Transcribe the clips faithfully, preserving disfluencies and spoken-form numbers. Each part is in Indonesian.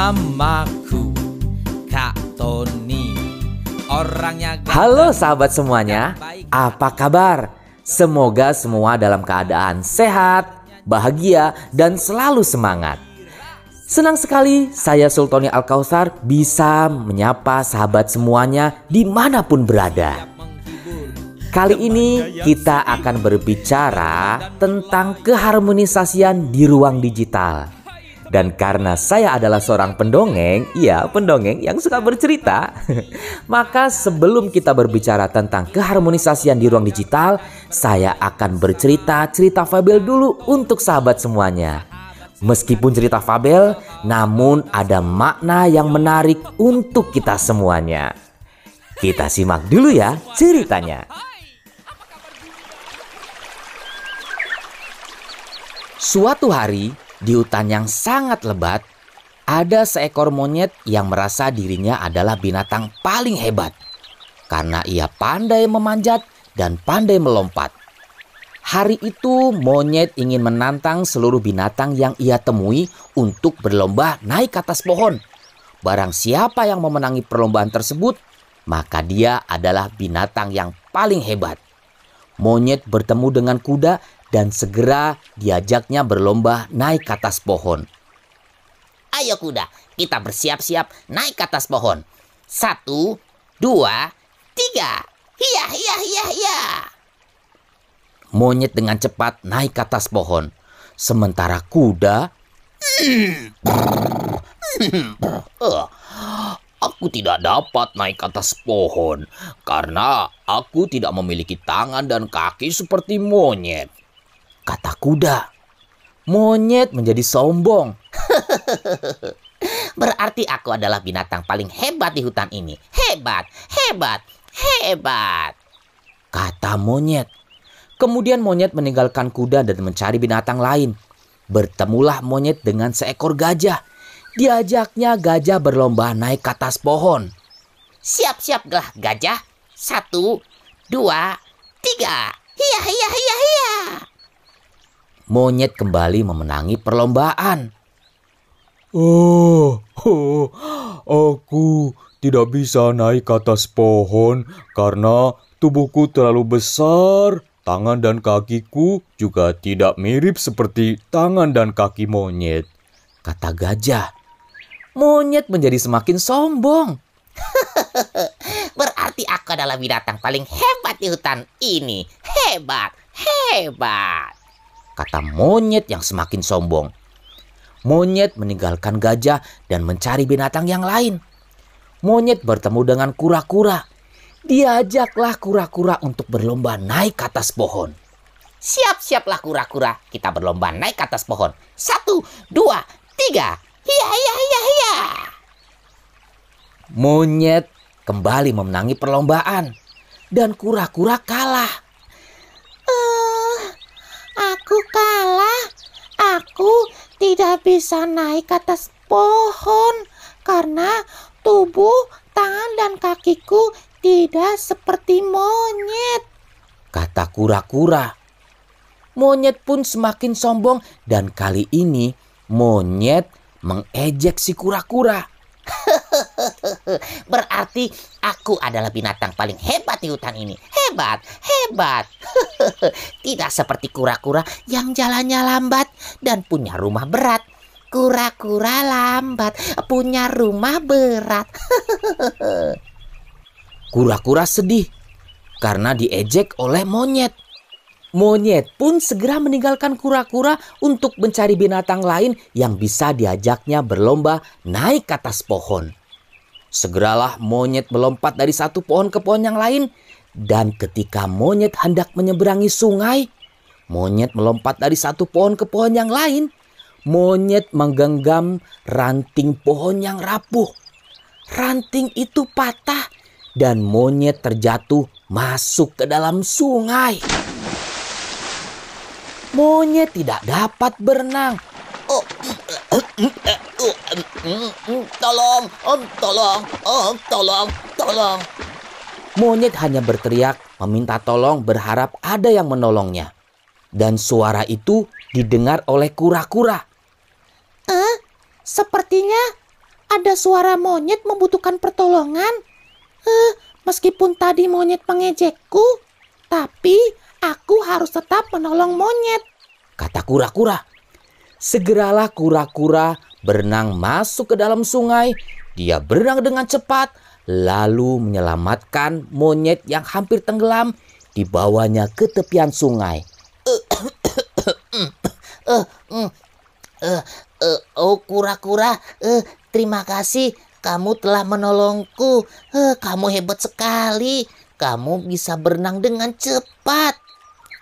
Namaku Kak Tony. Orangnya ganteng. Halo sahabat semuanya, apa kabar? Semoga semua dalam keadaan sehat, bahagia, dan selalu semangat. Senang sekali saya Sultan Al-Kausar bisa menyapa sahabat semuanya dimanapun berada. Kali ini kita akan berbicara tentang keharmonisasian di ruang digital. Dan karena saya adalah seorang pendongeng, iya pendongeng yang suka bercerita, maka sebelum kita berbicara tentang keharmonisasian di ruang digital, saya akan bercerita cerita fabel dulu untuk sahabat semuanya. Meskipun cerita fabel, namun ada makna yang menarik untuk kita semuanya. Kita simak dulu ya ceritanya. Suatu hari, di hutan yang sangat lebat, ada seekor monyet yang merasa dirinya adalah binatang paling hebat karena ia pandai memanjat dan pandai melompat. Hari itu monyet ingin menantang seluruh binatang yang ia temui untuk berlomba naik ke atas pohon. Barang siapa yang memenangi perlombaan tersebut, maka dia adalah binatang yang paling hebat. Monyet bertemu dengan kuda dan segera diajaknya berlomba naik ke atas pohon. Ayo kuda, kita bersiap-siap naik ke atas pohon. Satu, dua, tiga. Hiya, hiya, hiya, hiya. Monyet dengan cepat naik ke atas pohon. Sementara kuda... Aku tidak dapat naik ke atas pohon karena aku tidak memiliki tangan dan kaki seperti monyet, kata kuda. Monyet menjadi sombong. Berarti aku adalah binatang paling hebat di hutan ini. Hebat, hebat, hebat, kata monyet. Kemudian monyet meninggalkan kuda dan mencari binatang lain. Bertemulah monyet dengan seekor gajah. Diajaknya gajah berlomba naik ke atas pohon. Siap-siaplah gajah. Satu, dua, tiga. Hiya, hiya, hiya, hiya. Monyet kembali memenangi perlombaan. Oh, oh, aku tidak bisa naik ke atas pohon karena tubuhku terlalu besar. Tangan dan kakiku juga tidak mirip seperti tangan dan kaki monyet, kata gajah. Monyet menjadi semakin sombong. Berarti aku adalah binatang paling hebat di hutan ini. Hebat, hebat, kata monyet yang semakin sombong. Monyet meninggalkan gajah dan mencari binatang yang lain. Monyet bertemu dengan kura-kura. Diajaklah kura-kura untuk berlomba naik ke atas pohon. Siap-siaplah kura-kura, kita berlomba naik ke atas pohon. Satu, dua, tiga. Hiya, hiya, hiya, hiya. Monyet kembali memenangi perlombaan dan kura-kura kalah. Aku kalah, aku tidak bisa naik ke atas pohon karena tubuh, tangan, dan kakiku tidak seperti monyet, kata kura-kura. Monyet pun semakin sombong dan kali ini monyet mengejek si kura-kura. Berarti aku adalah binatang paling hebat di hutan ini. Hebat, hebat. Tidak seperti kura-kura yang jalannya lambat dan punya rumah berat. Kura-kura lambat, punya rumah berat. Kura-kura sedih karena diejek oleh monyet. Monyet pun segera meninggalkan kura-kura untuk mencari binatang lain yang bisa diajaknya berlomba naik ke atas pohon. Segeralah monyet melompat dari satu pohon ke pohon yang lain. Dan ketika monyet hendak menyeberangi sungai, monyet melompat dari satu pohon ke pohon yang lain. Monyet menggenggam ranting pohon yang rapuh. Ranting itu patah dan monyet terjatuh masuk ke dalam sungai. Monyet tidak dapat berenang. Oh, tolong, om, tolong, om, tolong, tolong. Monyet hanya berteriak, meminta tolong, berharap ada yang menolongnya. Dan suara itu didengar oleh kura-kura. Eh, sepertinya ada suara monyet membutuhkan pertolongan. Eh, meskipun tadi monyet mengejekku, tapi aku harus tetap menolong monyet, kata kura-kura. Segeralah kura-kura berenang masuk ke dalam sungai. Dia berenang dengan cepat, lalu menyelamatkan monyet yang hampir tenggelam, dibawanya ke tepian sungai. Oh kura-kura, terima kasih. Kamu telah menolongku. Eh, kamu hebat sekali. Kamu bisa berenang dengan cepat,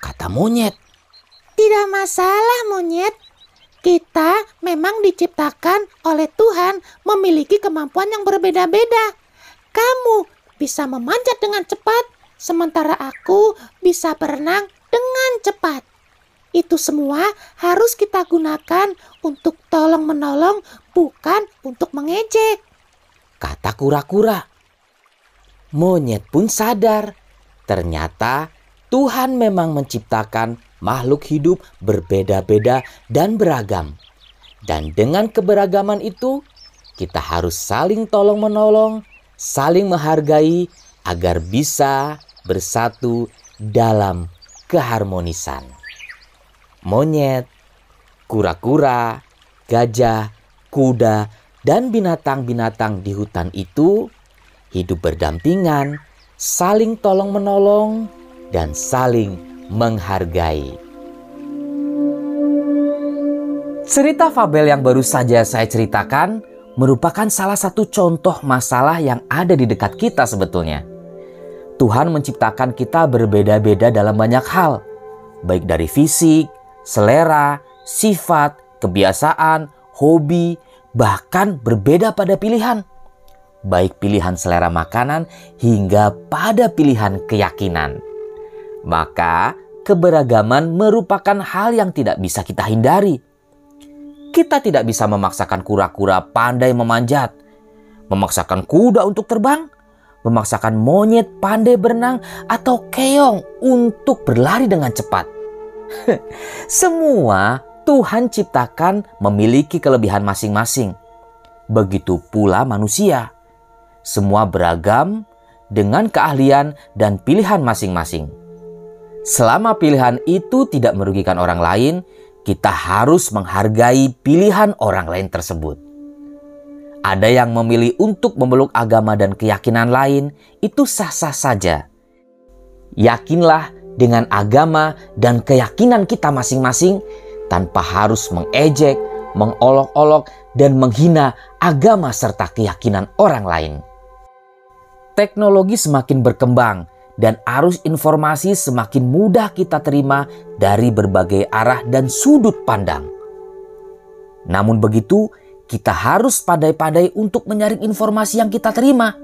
kata monyet. Tidak masalah, monyet. Kita memang diciptakan oleh Tuhan memiliki kemampuan yang berbeda-beda. Kamu bisa memanjat dengan cepat, sementara aku bisa berenang dengan cepat. Itu semua harus kita gunakan untuk tolong-menolong, bukan untuk mengejek, kata kura-kura. Monyet pun sadar, ternyata Tuhan memang menciptakan makhluk hidup berbeda-beda dan beragam. Dan dengan keberagaman itu, kita harus saling tolong-menolong, saling menghargai agar bisa bersatu dalam keharmonisan. Monyet, kura-kura, gajah, kuda, dan binatang-binatang di hutan itu hidup berdampingan, saling tolong-menolong, dan saling menghargai. Cerita fabel yang baru saja saya ceritakan merupakan salah satu contoh masalah yang ada di dekat kita sebetulnya. Tuhan menciptakan kita berbeda-beda dalam banyak hal, baik dari fisik, selera, sifat, kebiasaan, hobi, bahkan berbeda pada pilihan, baik pilihan selera makanan hingga pada pilihan keyakinan. Maka keberagaman merupakan hal yang tidak bisa kita hindari. Kita tidak bisa memaksakan kura-kura pandai memanjat, memaksakan kuda untuk terbang, memaksakan monyet pandai berenang, atau keong untuk berlari dengan cepat. Semua Tuhan ciptakan memiliki kelebihan masing-masing. Begitu pula manusia. Semua beragam dengan keahlian dan pilihan masing-masing. Selama pilihan itu tidak merugikan orang lain, kita harus menghargai pilihan orang lain tersebut. Ada yang memilih untuk memeluk agama dan keyakinan lain, itu sah-sah saja. Yakinlah dengan agama dan keyakinan kita masing-masing, tanpa harus mengejek, mengolok-olok, dan menghina agama serta keyakinan orang lain. Teknologi semakin berkembang dan arus informasi semakin mudah kita terima dari berbagai arah dan sudut pandang. Namun begitu, kita harus pandai-pandai untuk menyaring informasi yang kita terima.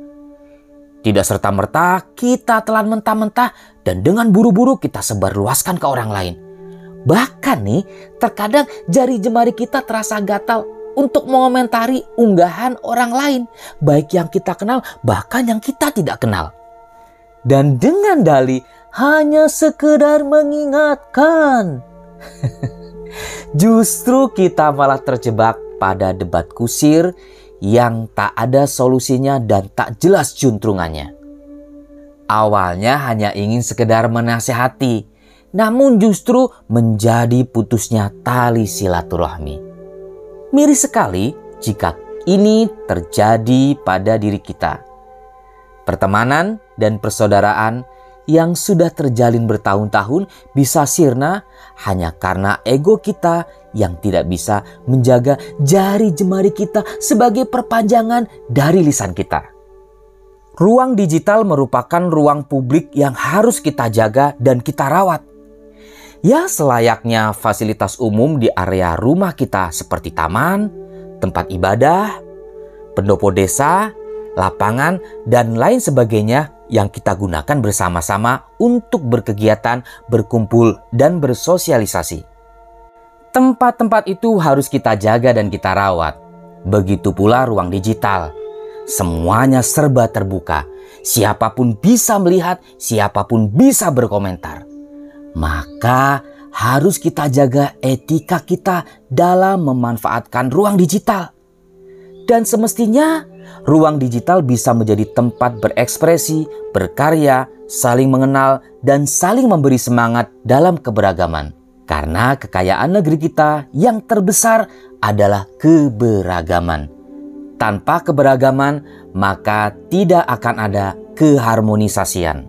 Tidak serta-merta kita telan mentah-mentah dan dengan buru-buru kita sebarluaskan ke orang lain. Bahkan nih, terkadang jari jemari kita terasa gatal untuk mengomentari unggahan orang lain, baik yang kita kenal, bahkan yang kita tidak kenal. Dan dengan dalih, hanya sekedar mengingatkan. Justru kita malah terjebak pada debat kusir yang tak ada solusinya dan tak jelas juntrungannya. Awalnya hanya ingin sekedar menasehati, namun justru menjadi putusnya tali silaturahmi. Miris sekali jika ini terjadi pada diri kita. Pertemanan dan persaudaraan yang sudah terjalin bertahun-tahun bisa sirna hanya karena ego kita yang tidak bisa menjaga jari jemari kita sebagai perpanjangan dari lisan kita. Ruang digital merupakan ruang publik yang harus kita jaga dan kita rawat. Ya, selayaknya fasilitas umum di area rumah kita seperti taman, tempat ibadah, pendopo desa, lapangan, dan lain sebagainya yang kita gunakan bersama-sama untuk berkegiatan, berkumpul, dan bersosialisasi. Tempat-tempat itu harus kita jaga dan kita rawat. Begitu pula ruang digital. Semuanya serba terbuka. Siapapun bisa melihat, siapapun bisa berkomentar. Maka harus kita jaga etika kita dalam memanfaatkan ruang digital. Dan semestinya ruang digital bisa menjadi tempat berekspresi, berkarya, saling mengenal, dan saling memberi semangat dalam keberagaman. Karena kekayaan negeri kita yang terbesar adalah keberagaman. Tanpa keberagaman, maka tidak akan ada keharmonisasian.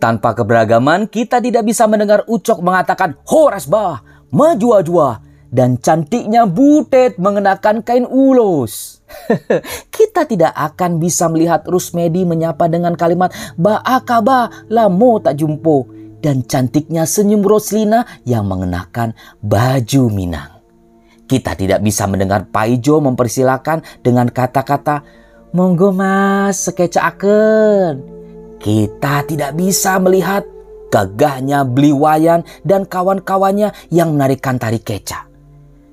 Tanpa keberagaman, kita tidak bisa mendengar Ucok mengatakan "Horas bah, maju ajwa", dan cantiknya Butet mengenakan kain ulos. Kita tidak akan bisa melihat Rusmedi menyapa dengan kalimat "Ba'akaba lamo tak jumpo", dan cantiknya senyum Roslina yang mengenakan baju Minang. Kita tidak bisa mendengar Paijo mempersilahkan dengan kata-kata "Monggo mas sekecaaken". Kita tidak bisa melihat gagahnya Bliwayan dan kawan-kawannya yang menarikan tari kecak.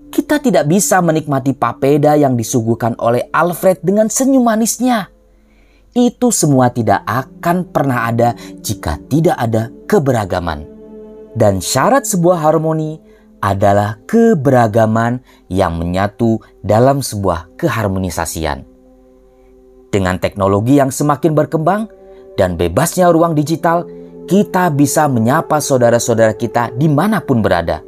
Kita tidak bisa menikmati papeda yang disuguhkan oleh Alfred dengan senyum manisnya. Itu semua tidak akan pernah ada jika tidak ada keberagaman. Dan syarat sebuah harmoni adalah keberagaman yang menyatu dalam sebuah keharmonisasian. Dengan teknologi yang semakin berkembang dan bebasnya ruang digital, kita bisa menyapa saudara-saudara kita dimanapun berada.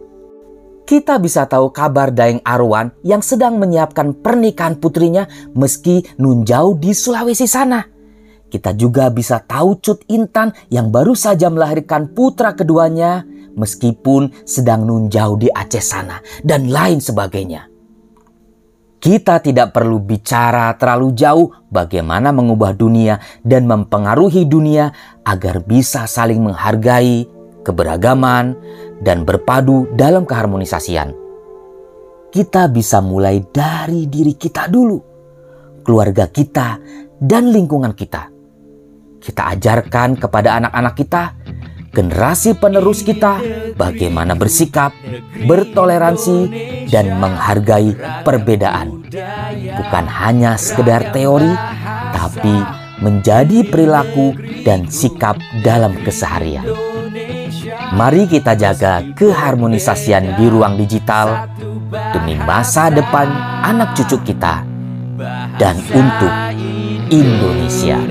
Kita bisa tahu kabar Daeng Arwan yang sedang menyiapkan pernikahan putrinya meski nun jauh di Sulawesi sana. Kita juga bisa tahu Cut Intan yang baru saja melahirkan putra keduanya meskipun sedang nun jauh di Aceh sana, dan lain sebagainya. Kita tidak perlu bicara terlalu jauh bagaimana mengubah dunia dan mempengaruhi dunia agar bisa saling menghargai keberagaman, dan berpadu dalam keharmonisasian. Kita bisa mulai dari diri kita dulu, keluarga kita, dan lingkungan kita. Kita ajarkan kepada anak-anak kita, generasi penerus kita, bagaimana bersikap, bertoleransi, dan menghargai perbedaan. Bukan hanya sekedar teori, tapi menjadi perilaku dan sikap dalam keseharian. Mari kita jaga keharmonisasian di ruang digital demi masa depan anak cucu kita dan untuk Indonesia.